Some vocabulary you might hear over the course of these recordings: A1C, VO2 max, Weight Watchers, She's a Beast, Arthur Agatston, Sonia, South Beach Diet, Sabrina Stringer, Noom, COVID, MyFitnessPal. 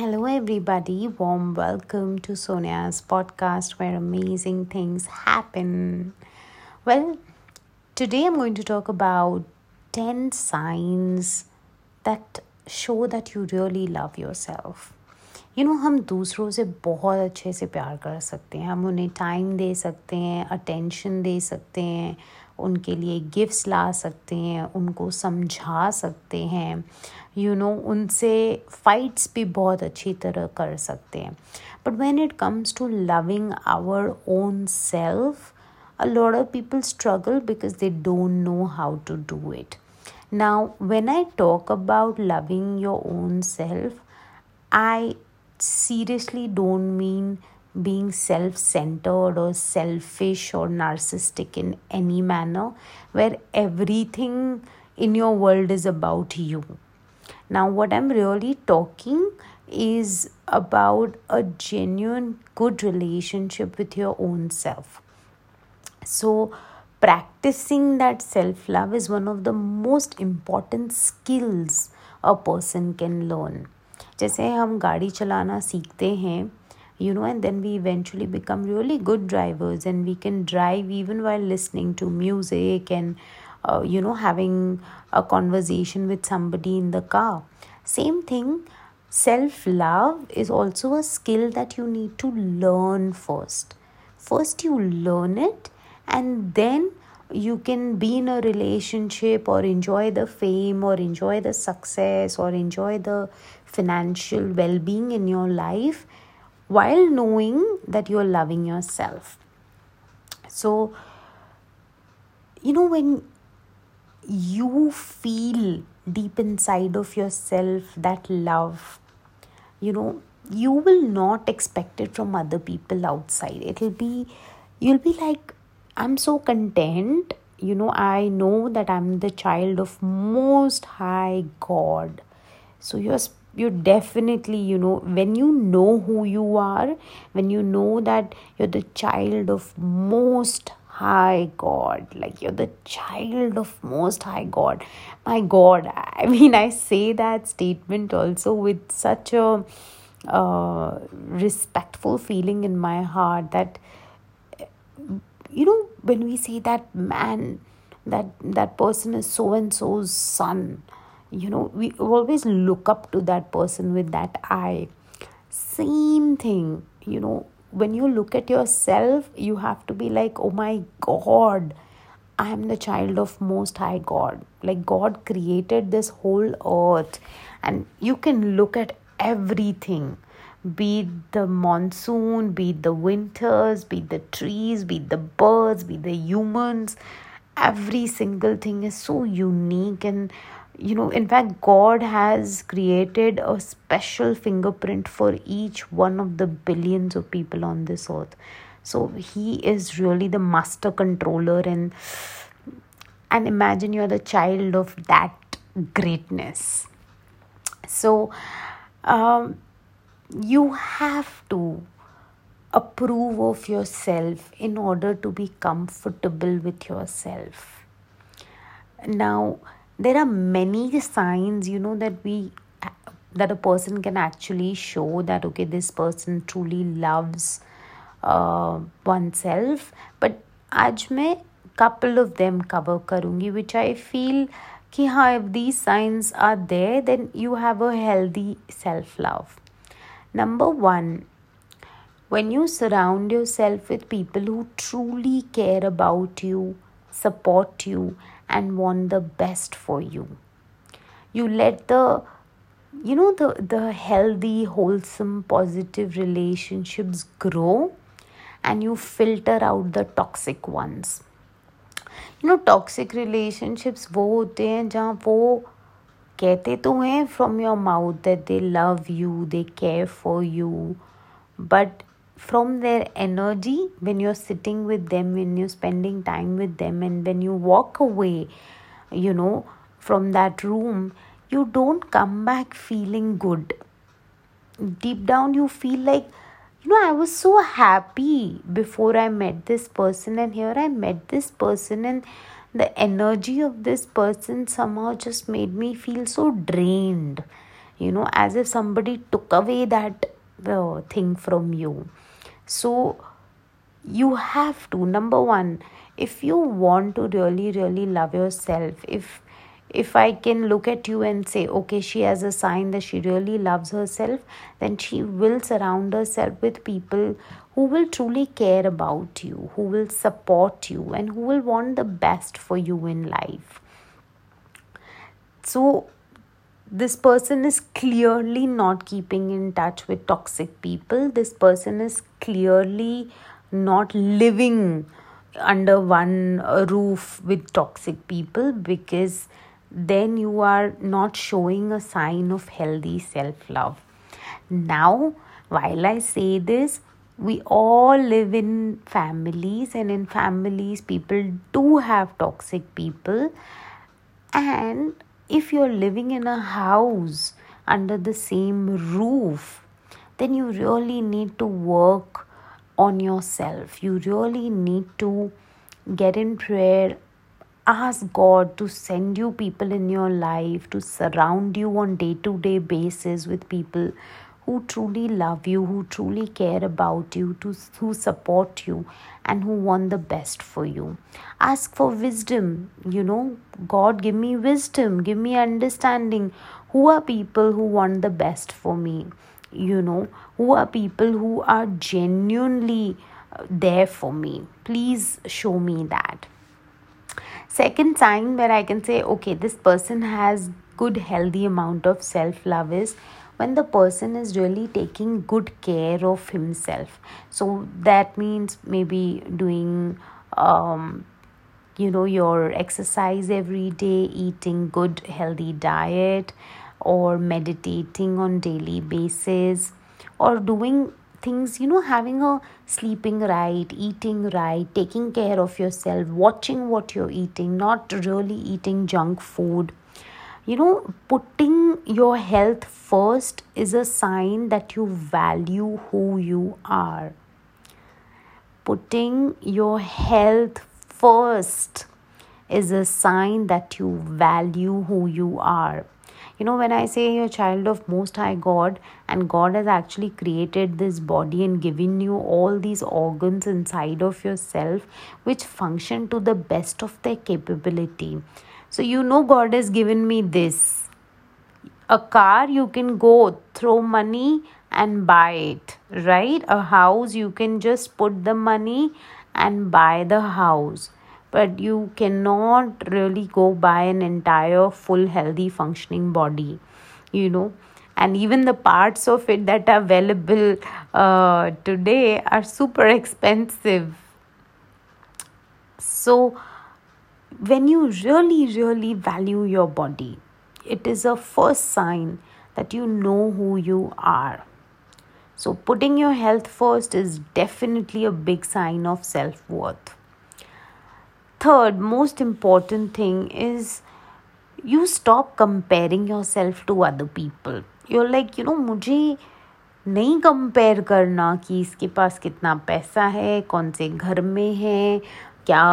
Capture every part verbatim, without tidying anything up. Hello everybody, warm welcome to Sonia's podcast where amazing things happen. Well, today I'm going to talk about ten signs that show that you really love yourself. You know, हम दूसरों से बहुत अच्छे से प्यार कर सकते हैं, हम उन्हें टाइम दे सकते हैं, अटेंशन दे सकते हैं, उनके लिए गिफ्ट्स ला सकते हैं, उनको समझा सकते हैं, यू नो उनसे फाइट्स भी बहुत अच्छी तरह कर सकते हैं. But when it comes to loving our own self, a lot of people struggle because they don't know how to do it. Now when I talk about loving your own self, I seriously don't mean being self-centered or selfish or narcissistic in any manner where everything in your world is about you. Now what I'm really talking is about a genuine good relationship with your own self. So practicing that self-love is one of the most important skills a person can learn. जैसे हम गाड़ी चलाना सीखते हैं, you know, and then we eventually become really good drivers and we can drive even while listening to music and, uh, you know, having a conversation with somebody in the car. Same thing, self-love is also a skill that you need to learn first. First you learn it and then you can be in a relationship or enjoy the fame or enjoy the success or enjoy the financial well-being in your life while knowing that you're loving yourself. So, you know, when you feel deep inside of yourself that love, you know, you will not expect it from other people outside. It'll be, you'll be like, I'm so content, you know, I know that I'm the child of Most High God. So you're, you're definitely, you know, when you know who you are, when you know that you're the child of Most High God, like you're the child of Most High God. My God, I mean, I say that statement also with such a uh, respectful feeling in my heart that, you know, when we say that man, that that person is so-and-so's son, you know, we always look up to that person with that eye. Same thing, you know, when you look at yourself, you have to be like, oh my God, I am the child of Most High God. Like God created this whole earth and you can look at everything. Be it the monsoon, be it the winters, be it the trees, be it the birds, be it the humans. Every single thing is so unique. And, you know, in fact, God has created a special fingerprint for each one of the billions of people on this earth. So he is really the master controller. And, and imagine you're the child of that greatness. So, um... you have to approve of yourself in order to be comfortable with yourself. Now, there are many signs, you know, that we that a person can actually show that, okay, this person truly loves uh, oneself. But आज मैं couple of them cover करूँगी, which I feel कि हाँ, if these signs are there, then you have a healthy self-love. Number one, when you surround yourself with people who truly care about you, support you, and want the best for you, you let the, you know, the, the healthy, wholesome, positive relationships grow and you filter out the toxic ones. You know, toxic relationships वो होते हैं जहाँ वो कहते तो हैं from your mouth that they love you, they care for you. But from their energy, when you're sitting with them, when you're spending time with them, and when you walk away, you know, from that room, you don't come back feeling good. Deep down, you feel like, you know, I was so happy before I met this person, and here I met this person, and the energy of this person somehow just made me feel so drained. you know, as if somebody took away that uh, thing from you. So you have to, number one, if you want to really, really love yourself, if if I can look at you and say, okay, she has a sign that she really loves herself, then she will surround herself with people who will truly care about you, who will support you, and who will want the best for you in life. So this person is clearly not keeping in touch with toxic people. This person is clearly not living under one roof with toxic people, because then you are not showing a sign of healthy self-love. Now, while I say this, we all live in families, and in families, people do have toxic people. And if you're living in a house under the same roof, then you really need to work on yourself. You really need to get in prayer. Ask God to send you people in your life, to surround you on day-to-day basis with people who truly love you, who truly care about you, to, who support you, and who want the best for you. Ask for wisdom. You know, God, give me wisdom, give me understanding. Who are people who want the best for me? You know, who are people who are genuinely there for me? Please show me that. Second sign where I can say, okay, this person has good, healthy amount of self-love is when the person is really taking good care of himself. So that means maybe doing, um, you know, your exercise every day, eating good, healthy diet, or meditating on daily basis, or doing things, you know, having a sleeping right, eating right, taking care of yourself, watching what you're eating, not really eating junk food. You know, putting your health first is a sign that you value who you are. Putting your health first is a sign that you value who you are. You know, when I say you're a child of Most High God, and God has actually created this body and given you all these organs inside of yourself which function to the best of their capability. So you know, God has given me this. A car, you can go throw money and buy it, right? A house, you can just put the money and buy the house. But you cannot really go buy an entire full healthy functioning body, you know. And even the parts of it that are available uh, today are super expensive. So when you really, really value your body, it is a first sign that you know who you are. So putting your health first is definitely a big sign of self-worth. Third, most important thing is you stop comparing yourself to other people. You're like, you know, मुझे नहीं compare करना कि इसके पास कितना पैसा है, कौन से घर में है, क्या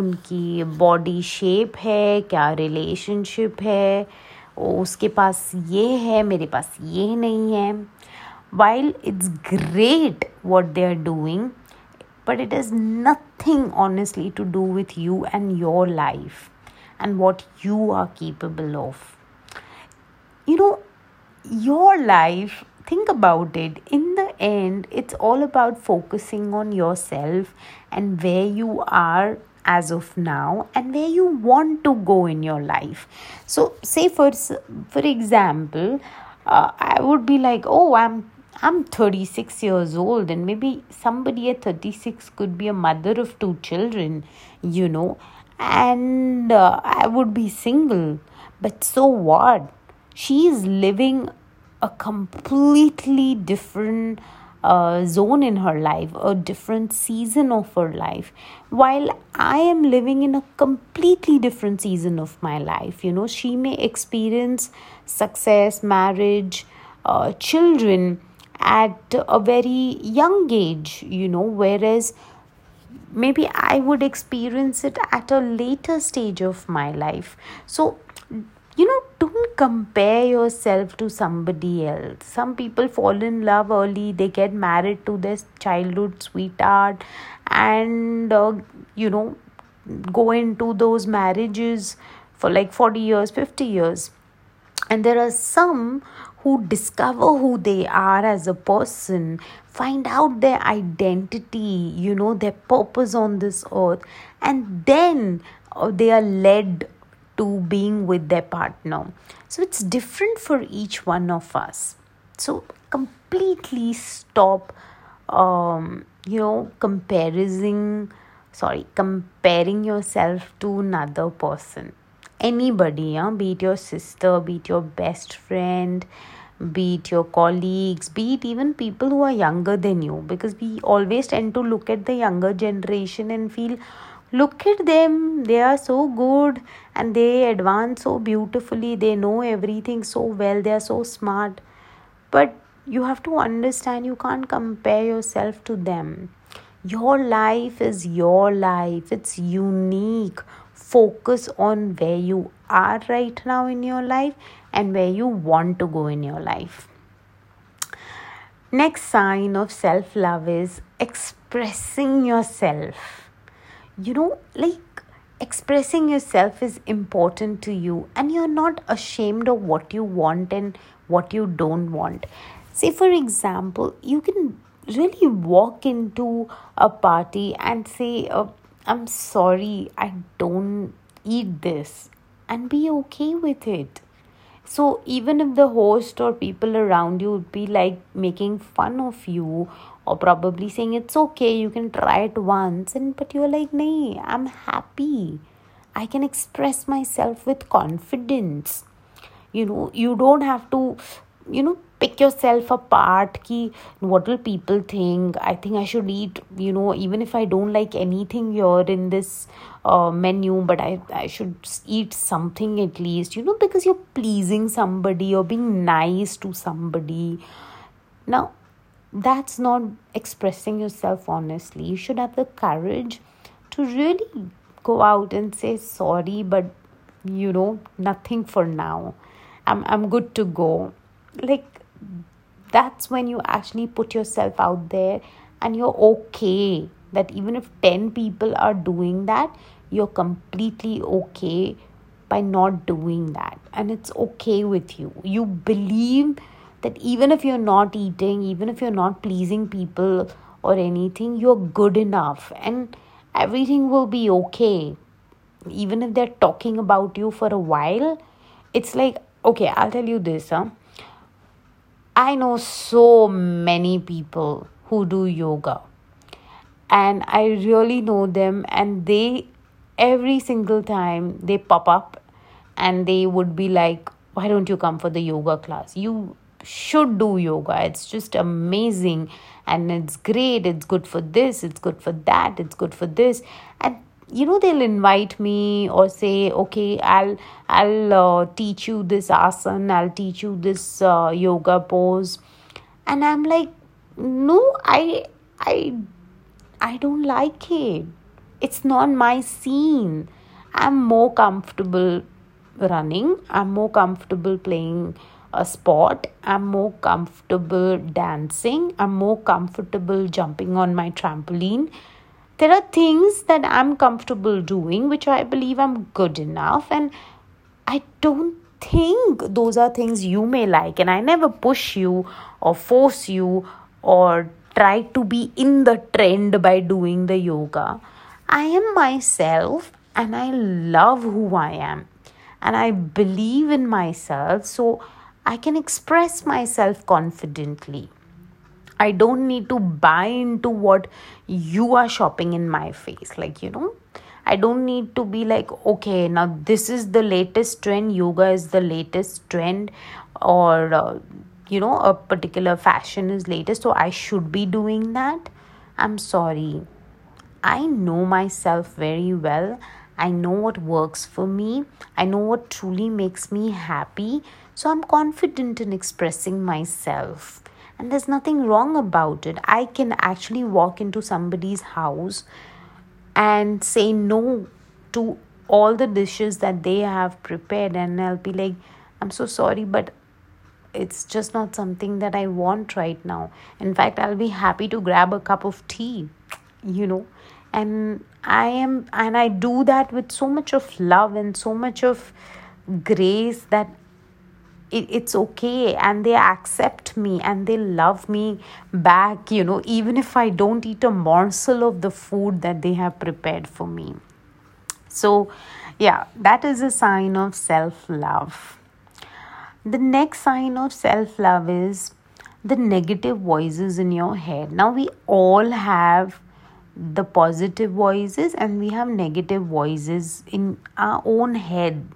उनकी body shape है, क्या relationship है, उसके पास ये है, मेरे पास ये नहीं है. While it's great what they are doing, but it has nothing, honestly, to do with you and your life and what you are capable of. You know, your life, think about it. In the end, it's all about focusing on yourself and where you are as of now and where you want to go in your life. So, say for, for example, uh, I would be like, oh, I'm I'm thirty-six years old, and maybe somebody at thirty-six could be a mother of two children, you know, and uh, I would be single. But so what? She is living a completely different uh, zone in her life, a different season of her life, while I am living in a completely different season of my life. You know, she may experience success, marriage, uh, children at a very young age, you know, whereas maybe I would experience it at a later stage of my life. So, you know, don't compare yourself to somebody else. Some people fall in love early, they get married to their childhood sweetheart and uh, you know, go into those marriages for like forty years, fifty years. And there are some who discover who they are as a person, find out their identity, you know, their purpose on this earth, and then uh, they are led to being with their partner. So it's different for each one of us. So completely stop, um, you know, comparing, sorry, comparing yourself to another person. Anybody, yeah? Be it your sister, be it your best friend, be it your colleagues, be it even people who are younger than you, because we always tend to look at the younger generation and feel, look at them, they are so good and they advance so beautifully, they know everything so well, they are so smart. But you have to understand, you can't compare yourself to them. Your life is your life, it's unique. Focus on where you are right now in your life and where you want to go in your life. Next sign of self-love is expressing yourself. You know, like expressing yourself is important to you and you're not ashamed of what you want and what you don't want. Say, for example, you can really walk into a party and say, uh, I'm sorry, I don't eat this, and be okay with it. So even if the host or people around you would be like making fun of you or probably saying it's okay, you can try it once, and but you're like, nay, I'm happy. I can express myself with confidence. You know, you don't have to, you know, pick yourself apart ki what will people think. I think I should eat, you know, even if I don't like anything here in this uh, menu, but I, I should eat something at least, you know, because you're pleasing somebody, you're being nice to somebody. Now, that's not expressing yourself honestly. You should have the courage to really go out and say, sorry, but, you know, nothing for now. I'm I'm good to go. Like, that's when you actually put yourself out there and you're okay that even if ten people are doing that, you're completely okay by not doing that, and it's okay with you. You believe that even if you're not eating, even if you're not pleasing people or anything, you're good enough and everything will be okay. Even if they're talking about you for a while, it's like, okay, I'll tell you this, huh? I know so many people who do yoga and I really know them, and they, every single time they pop up and they would be like, why don't you come for the yoga class? You should do yoga. It's just amazing and it's great. It's good for this. It's good for that. It's good for this. And you know, they'll invite me or say, okay, I'll I'll uh, teach you this asana, I'll teach you this uh, yoga pose. And I'm like, no, I, I, I don't like it. It's not my scene. I'm more comfortable running. I'm more comfortable playing a sport. I'm more comfortable dancing. I'm more comfortable jumping on my trampoline. There are things that I'm comfortable doing, which I believe I'm good enough. And I don't think those are things you may like. And I never push you or force you or try to be in the trend by doing the yoga. I am myself and I love who I am. And I believe in myself, so I can express myself confidently. I don't need to buy into what you are shopping in my face. Like, you know, I don't need to be like, okay, now this is the latest trend. Yoga is the latest trend, or, uh, you know, a particular fashion is latest. So I should be doing that. I'm sorry. I know myself very well. I know what works for me. I know what truly makes me happy. So I'm confident in expressing myself. And there's nothing wrong about it. I can actually walk into somebody's house and say no to all the dishes that they have prepared. And I'll be like, I'm so sorry, but it's just not something that I want right now. In fact, I'll be happy to grab a cup of tea, you know. And I am, and I do that with so much of love and so much of grace that it, it's okay. And they accept me and they love me back, you know, even if I don't eat a morsel of the food that they have prepared for me. So yeah, that is a sign of self-love. The next sign of self-love is the negative voices in your head. Now we all have the positive voices and we have negative voices in our own head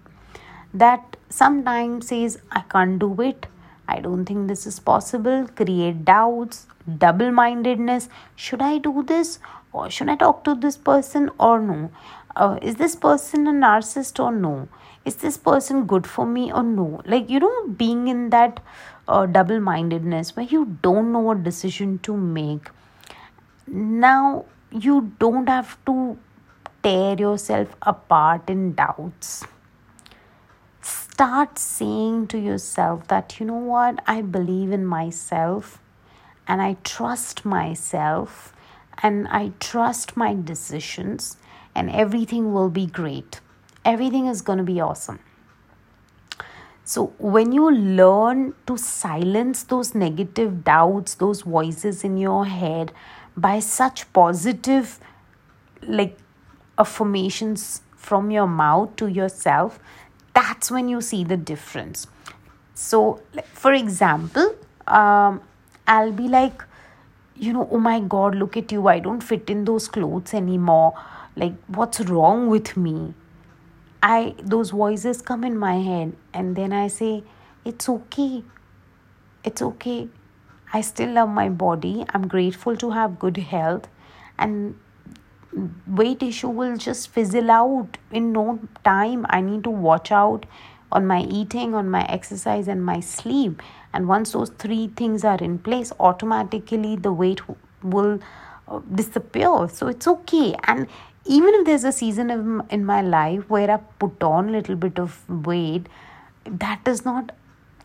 that sometimes says, I can't do it, I don't think this is possible, create doubts, double-mindedness. Should I do this, or should I talk to this person or no? Uh, is this person a narcissist or no? Is this person good for me or no? Like, you know, being in that uh, double-mindedness where you don't know what decision to make. Now, you don't have to tear yourself apart in doubts. Start saying to yourself that, you know what, I believe in myself and I trust myself and I trust my decisions and everything will be great. Everything is going to be awesome. So when you learn to silence those negative doubts, those voices in your head by such positive like affirmations from your mouth to yourself, that's when you see the difference. So for example, um, I'll be like, you know, oh my God, look at you. I don't fit in those clothes anymore. Like, what's wrong with me? I those voices come in my head and then I say, it's okay. It's okay. I still love my body. I'm grateful to have good health, and weight issue will just fizzle out in no time. I need to watch out on my eating, on my exercise and my sleep. And once those three things are in place, automatically the weight will disappear. So it's okay. And even if there's a season in my life where I put on a little bit of weight, that does not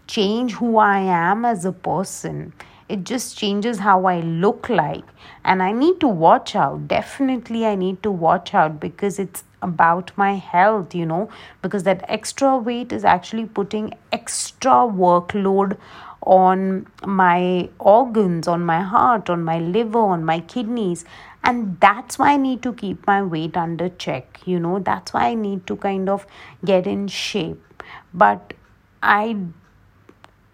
change who I am as a person. It just changes how I look like. And I need to watch out. Definitely I need to watch out because it's about my health, you know, because that extra weight is actually putting extra workload on my organs, on my heart, on my liver, on my kidneys. And that's why I need to keep my weight under check, you know. That's why I need to kind of get in shape. But I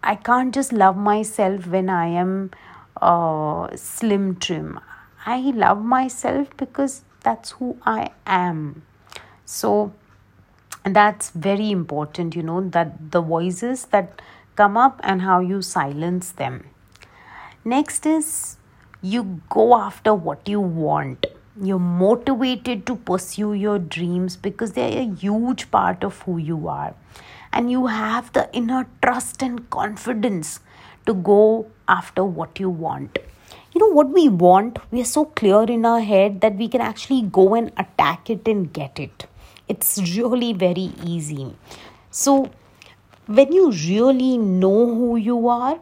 I can't just love myself when I am uh, slim trim. I love myself because that's who I am. So that's very important, you know, that the voices that come up and how you silence them. Next is you go after what you want. You're motivated to pursue your dreams because they're a huge part of who you are. And you have the inner trust and confidence to go after what you want. You know what we want? We are so clear in our head that we can actually go and attack it and get it. It's really very easy. So when you really know who you are,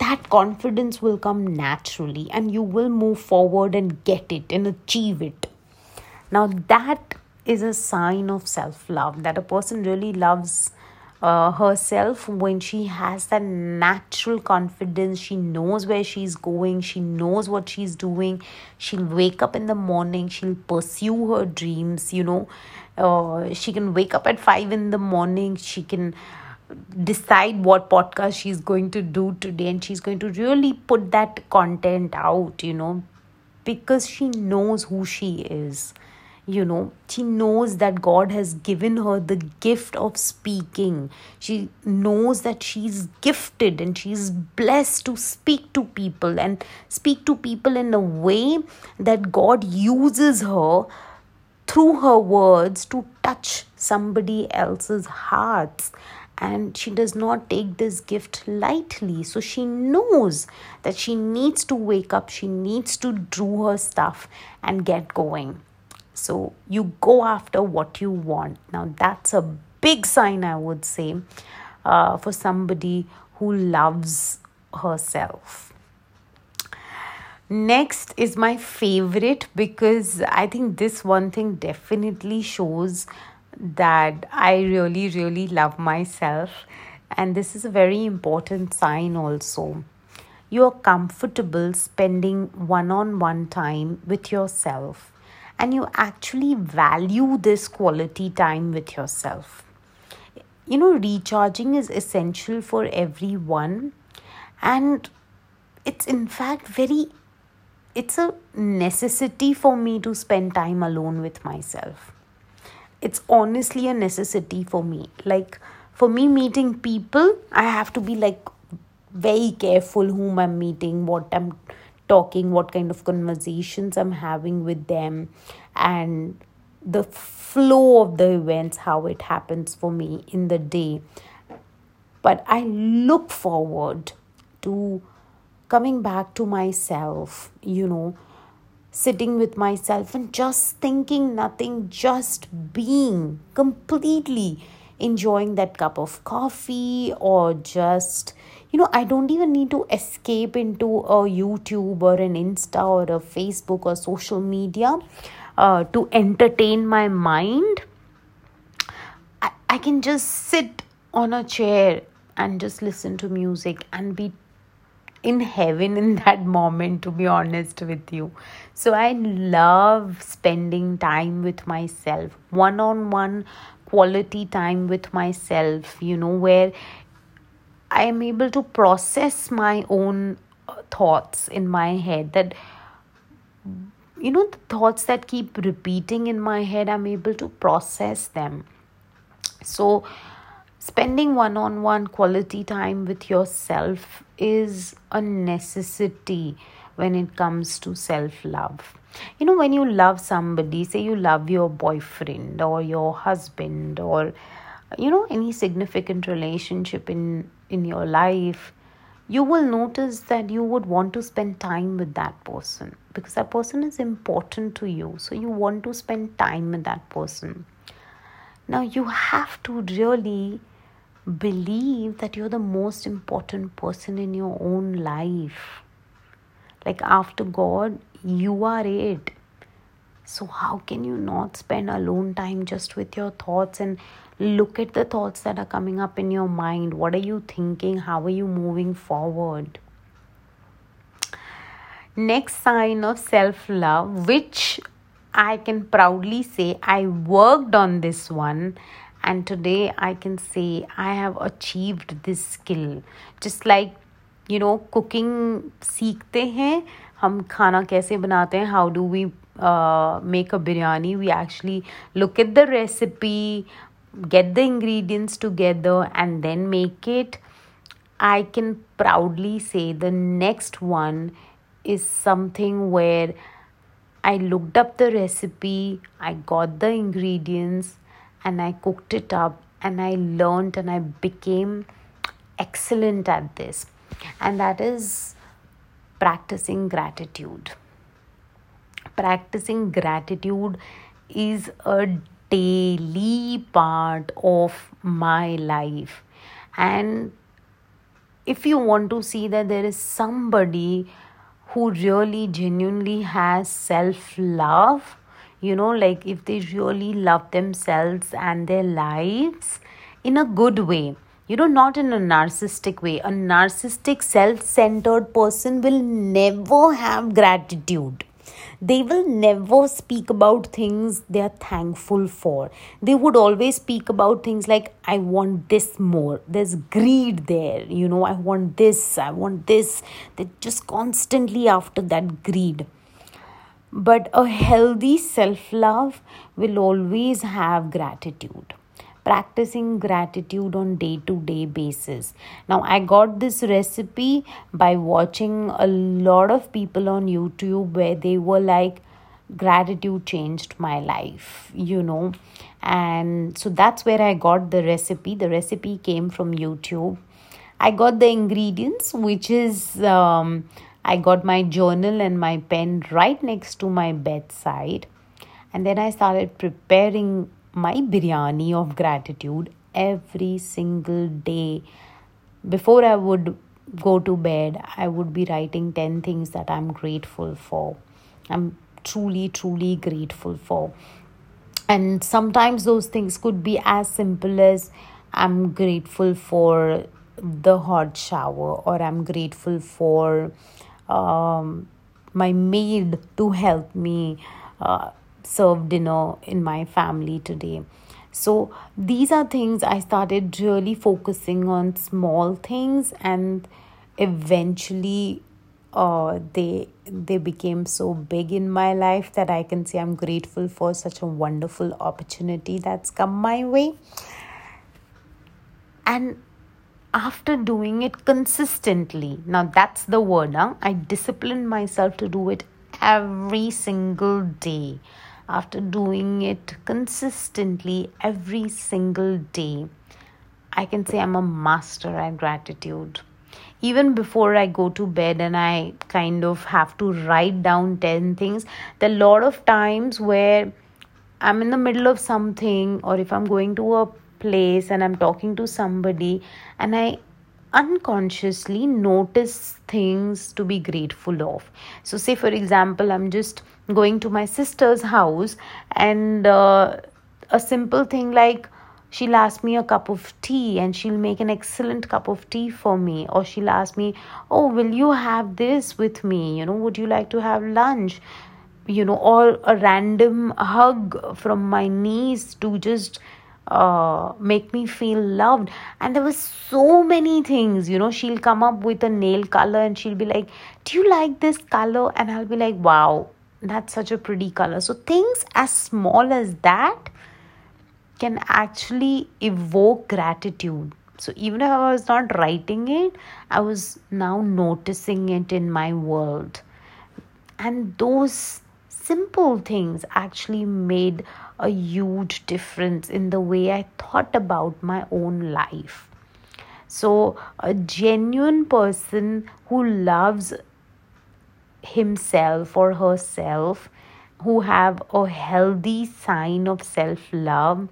that confidence will come naturally and you will move forward and get it and achieve it. Now that is a sign of self-love, that a person really loves uh, herself when she has that natural confidence. She knows where she's going. She knows what she's doing. She'll wake up in the morning. She'll pursue her dreams, you know. Uh, she can wake up at five in the morning. She can decide what podcast she's going to do today. And she's going to really put that content out, you know, because she knows who she is. You know, she knows that God has given her the gift of speaking. She knows that she's gifted and she's blessed to speak to people and speak to people in a way that God uses her through her words to touch somebody else's hearts. And she does not take this gift lightly. So she knows that she needs to wake up. She needs to do her stuff and get going. So you go after what you want. Now that's a big sign, I would say, uh, for somebody who loves herself. Next is my favorite, because I think this one thing definitely shows that I really, really love myself. And this is a very important sign also. You are comfortable spending one-on-one time with yourself, and you actually value this quality time with yourself. You know, recharging is essential for everyone, and it's in fact very, it's a necessity for me to spend time alone with myself. It's honestly a necessity for me. Like for me, meeting people, I have to be like, very careful whom I'm meeting, what I'm talking, what kind of conversations I'm having with them, and the flow of the events, how it happens for me in the day. But I look forward to coming back to myself, you know, sitting with myself and just thinking nothing, just being, completely enjoying that cup of coffee, or just, you know, I don't even need to escape into a YouTube or an Insta or a Facebook or social media uh, to entertain my mind. I, I can just sit on a chair and just listen to music and be in heaven in that moment, to be honest with you. So I love spending time with myself, one-on-one quality time with myself, you know, where I am able to process my own thoughts in my head, that, you know, the thoughts that keep repeating in my head, I'm able to process them. So spending one-on-one quality time with yourself is a necessity when it comes to self-love. You know, when you love somebody, say you love your boyfriend or your husband, or, you know, any significant relationship in, in your life, you will notice that you would want to spend time with that person, because that person is important to you. So you want to spend time with that person. Now you have to really believe that you're the most important person in your own life. Like after God, you are it. So how can you not spend alone time just with your thoughts and look at the thoughts that are coming up in your mind? What are you thinking? How are you moving forward? Next sign of self-love, which I can proudly say I worked on this one, and today I can say I have achieved this skill. Just like, you know, cooking seekhte hain, hum khana kaise banate hain, how do we uh, make a biryani, we actually look at the recipe, get the ingredients together and then make it. I can proudly say the next one is something where I looked up the recipe, I got the ingredients and I cooked it up, and I learned and I became excellent at this. And that is practicing gratitude. Practicing gratitude is a daily part of my life. And if you want to see that there is somebody who really genuinely has self-love, you know, like if they really love themselves and their lives in a good way, you know, not in a narcissistic way. A narcissistic, self-centered person will never have gratitude. They will never speak about things they are thankful for. They would always speak about things like, I want this more. There's greed there. You know, I want this, I want this. They're just constantly after that greed. But a healthy self-love will always have gratitude. Practicing gratitude on day-to-day basis. Now, I got this recipe by watching a lot of people on YouTube where they were like, gratitude changed my life, you know. And so that's where I got the recipe. The recipe came from YouTube. I got the ingredients, which is, um, I got my journal and my pen right next to my bedside. And then I started preparing my biryani of gratitude every single day. Before I would go to bed, I would be writing ten things that I'm grateful for. I'm truly, truly grateful for. And sometimes those things could be as simple as I'm grateful for the hot shower, or I'm grateful for um, my maid to help me uh, serve dinner in my family today. So these are things I started really focusing on, small things, and eventually uh, they they became so big in my life that I can say I'm grateful for such a wonderful opportunity that's come my way. And after doing it consistently, now that's the word, huh? I disciplined myself to do it every single day. After doing it consistently every single day, I can say I'm a master at gratitude. Even before I go to bed and I kind of have to write down ten things, there are a lot of times where I'm in the middle of something, or if I'm going to a place and I'm talking to somebody, and I unconsciously notice things to be grateful of. So say for example, I'm just going to my sister's house, and uh, a simple thing like she'll ask me a cup of tea, and she'll make an excellent cup of tea for me, or she'll ask me, oh, will you have this with me, you know, would you like to have lunch, you know, or a random hug from my niece to just Uh, make me feel loved. And there were so many things, you know, she'll come up with a nail color and she'll be like, do you like this color? And I'll be like, wow, that's such a pretty color. So things as small as that can actually evoke gratitude. So even if I was not writing it, I was now noticing it in my world. And those simple things actually made a huge difference in the way I thought about my own life. So a genuine person who loves himself or herself, who have a healthy sign of self-love,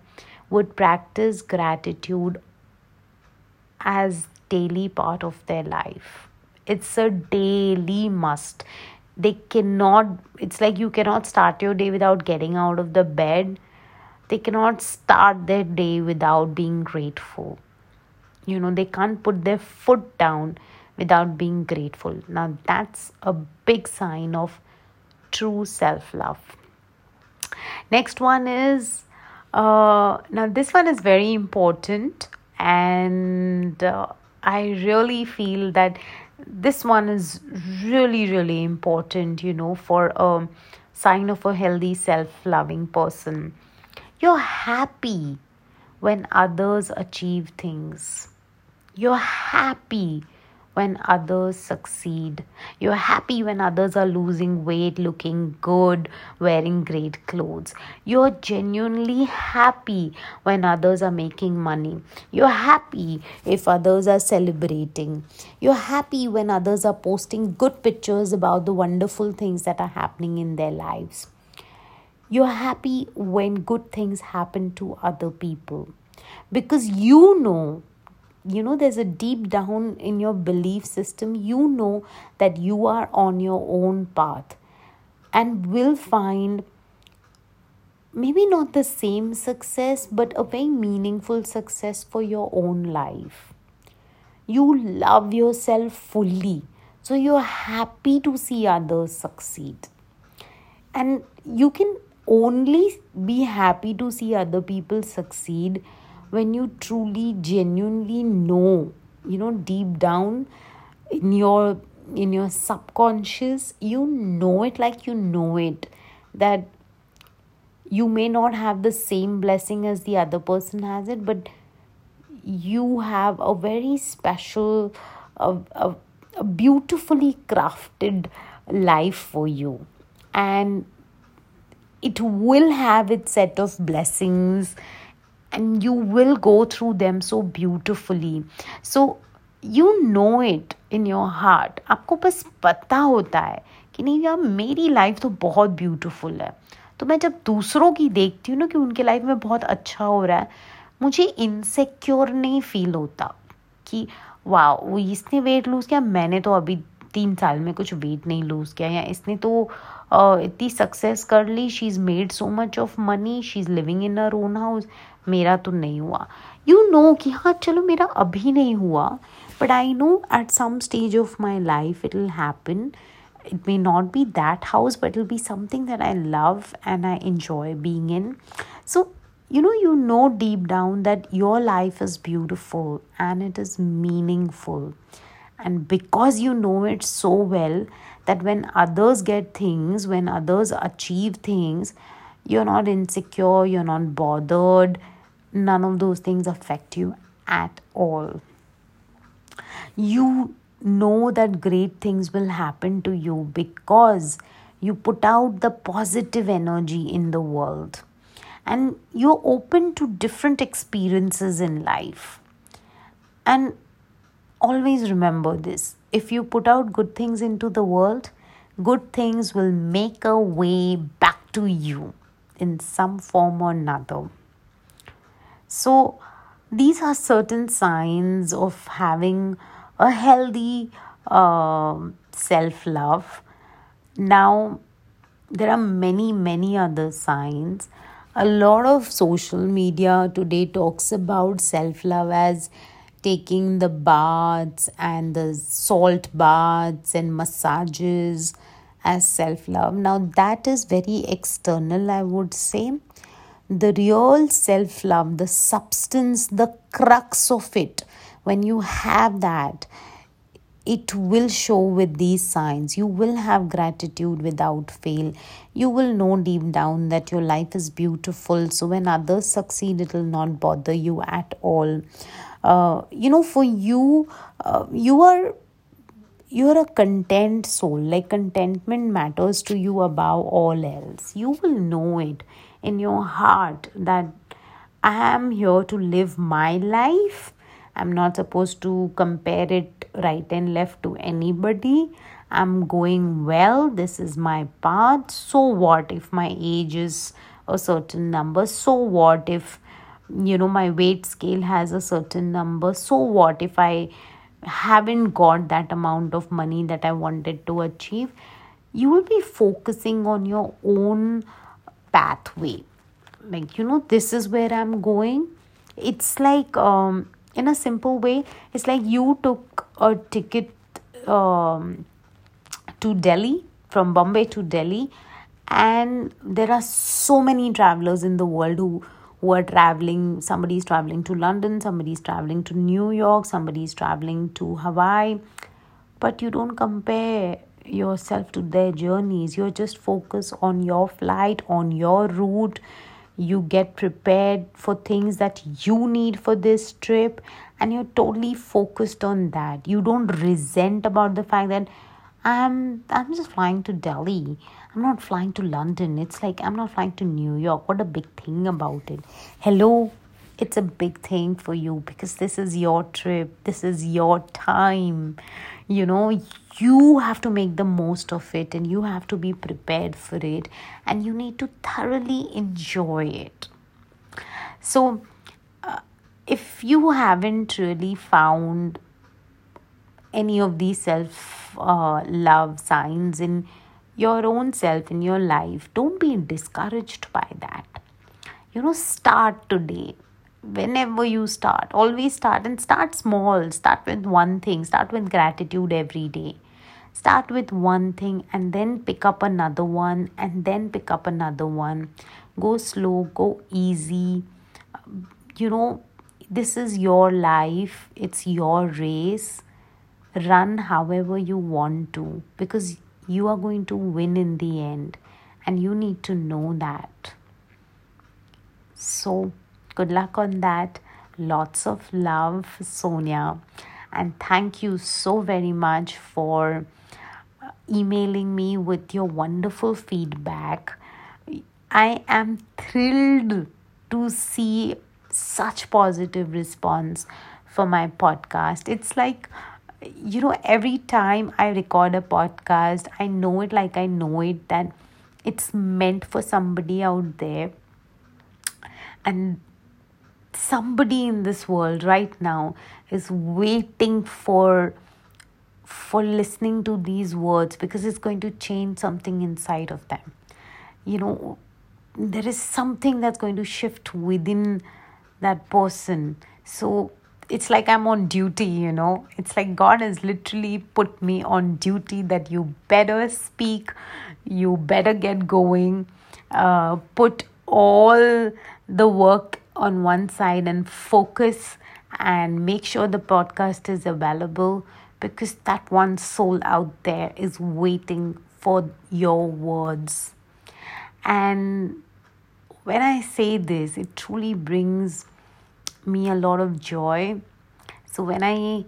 would practice gratitude as daily part of their life. It's a daily must. They cannot, it's like you cannot start your day without getting out of the bed. They cannot start their day without being grateful. You know, they can't put their foot down without being grateful. Now that's a big sign of true self-love. Next one is, uh, now this one is very important, and uh, I really feel that this one is really, really important, you know, for a sign of a healthy, self-loving person. You're happy when others achieve things. You're happy when others succeed. You're happy when others are losing weight, looking good, wearing great clothes. You're genuinely happy when others are making money. You're happy if others are celebrating. You're happy when others are posting good pictures about the wonderful things that are happening in their lives. You're happy when good things happen to other people. Because you know You know, there's a deep down in your belief system, you know that you are on your own path and will find maybe not the same success, but a very meaningful success for your own life. You love yourself fully, so you're happy to see others succeed. And you can only be happy to see other people succeed when you truly, genuinely know, you know, deep down in your in your subconscious, you know it like you know it, that you may not have the same blessing as the other person has it, but you have a very special, a, a, a beautifully crafted life for you. And it will have its set of blessings, and you will go through them so beautifully. So you know it in your heart. आपको बस पता होता है कि नहीं यार, मेरी life तो बहुत ब्यूटीफुल है. तो मैं जब दूसरों की देखती हूँ ना कि उनके लाइफ में बहुत अच्छा हो रहा है, मुझे इनसिक्योर नहीं फील होता कि वाह वो इसने वेट लूज़ किया, मैंने तो अभी तीन साल में कुछ वेट नहीं लूज़ किया, या इसने तो इतनी सक्सेस कर ली, she is made so much of money, she is living in her own house, मेरा तो नहीं हुआ। यू you नो know कि हाँ चलो मेरा अभी नहीं हुआ, but I know at some stage of my life it will happen. It may not be that house, but it'll be something that I love and I enjoy being in. So, you know, you know deep down that your life is beautiful and it is meaningful. And because you know it so well that when others get things, when others achieve things, you're not insecure, you're not bothered. None of those things affect you at all. You know that great things will happen to you because you put out the positive energy in the world and you're open to different experiences in life. And always remember this, if you put out good things into the world, good things will make a way back to you in some form or another. So these are certain signs of having a healthy uh, self-love. Now, there are many, many other signs. A lot of social media today talks about self-love as taking the baths and the salt baths and massages as self-love. Now, that is very external, I would say. The real self-love, the substance, the crux of it, when you have that, it will show with these signs. You will have gratitude without fail. You will know deep down that your life is beautiful. So when others succeed, it will not bother you at all. Uh, you know, for you, uh, you are you are a content soul. Like contentment matters to you above all else. You will know it in your heart that I am here to live my life. I'm not supposed to compare it right and left to anybody. I'm going well. This is my path. So what if my age is a certain number? So what if, you know, my weight scale has a certain number? So what if I haven't got that amount of money that I wanted to achieve? You will be focusing on your own pathway. Like, you know, this is where I'm going. It's like... um. In a simple way, it's like you took a ticket um, to Delhi, from Bombay to Delhi, and there are so many travelers in the world who, who are traveling. Somebody is traveling to London, somebody is traveling to New York, somebody is traveling to Hawaii. But you don't compare yourself to their journeys. You're just focused on your flight, on your route. You get prepared for things that you need for this trip and you're totally focused on that. You don't resent about the fact that I'm, I'm just flying to Delhi. I'm not flying to London. It's like I'm not flying to New York. What a big thing about it. Hello, it's a big thing for you because this is your trip. This is your time. You know, you have to make the most of it and you have to be prepared for it and you need to thoroughly enjoy it. So, uh, if you haven't really found any of these self uh, love signs in your own self, in your life, don't be discouraged by that. You know, start today. Whenever you start, always start and start small. Start with one thing. Start with gratitude every day. Start with one thing and then pick up another one and then pick up another one. Go slow, go easy. You know, this is your life. It's your race. Run however you want to because you are going to win in the end and you need to know that. So, good luck on that. Lots of love, Sonia. And thank you so very much for emailing me with your wonderful feedback. I am thrilled to see such positive response for my podcast. It's like, you know, every time I record a podcast, I know it like I know it that it's meant for somebody out there. And somebody in this world right now is waiting for for listening to these words, because it's going to change something inside of them. You know, there is something that's going to shift within that person. So it's like I'm on duty, you know. It's like God has literally put me on duty that you better speak, you better get going, uh, put all the work on one side and focus and make sure the podcast is available, because that one soul out there is waiting for your words. And when I say this, it truly brings me a lot of joy. So when I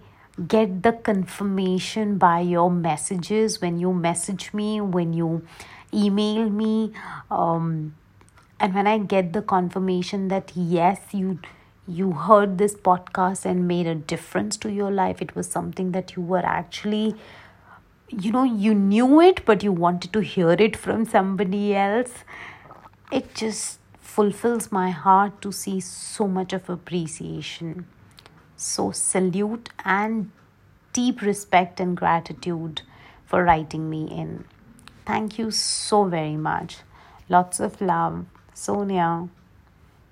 get the confirmation by your messages, when you message me, when you email me, um, and when I get the confirmation that yes, you you heard this podcast and made a difference to your life, it was something that you were actually, you know, you knew it, but you wanted to hear it from somebody else. It just fulfills my heart to see so much of appreciation. So salute and deep respect and gratitude for writing me in. Thank you so very much. Lots of love, Sonia.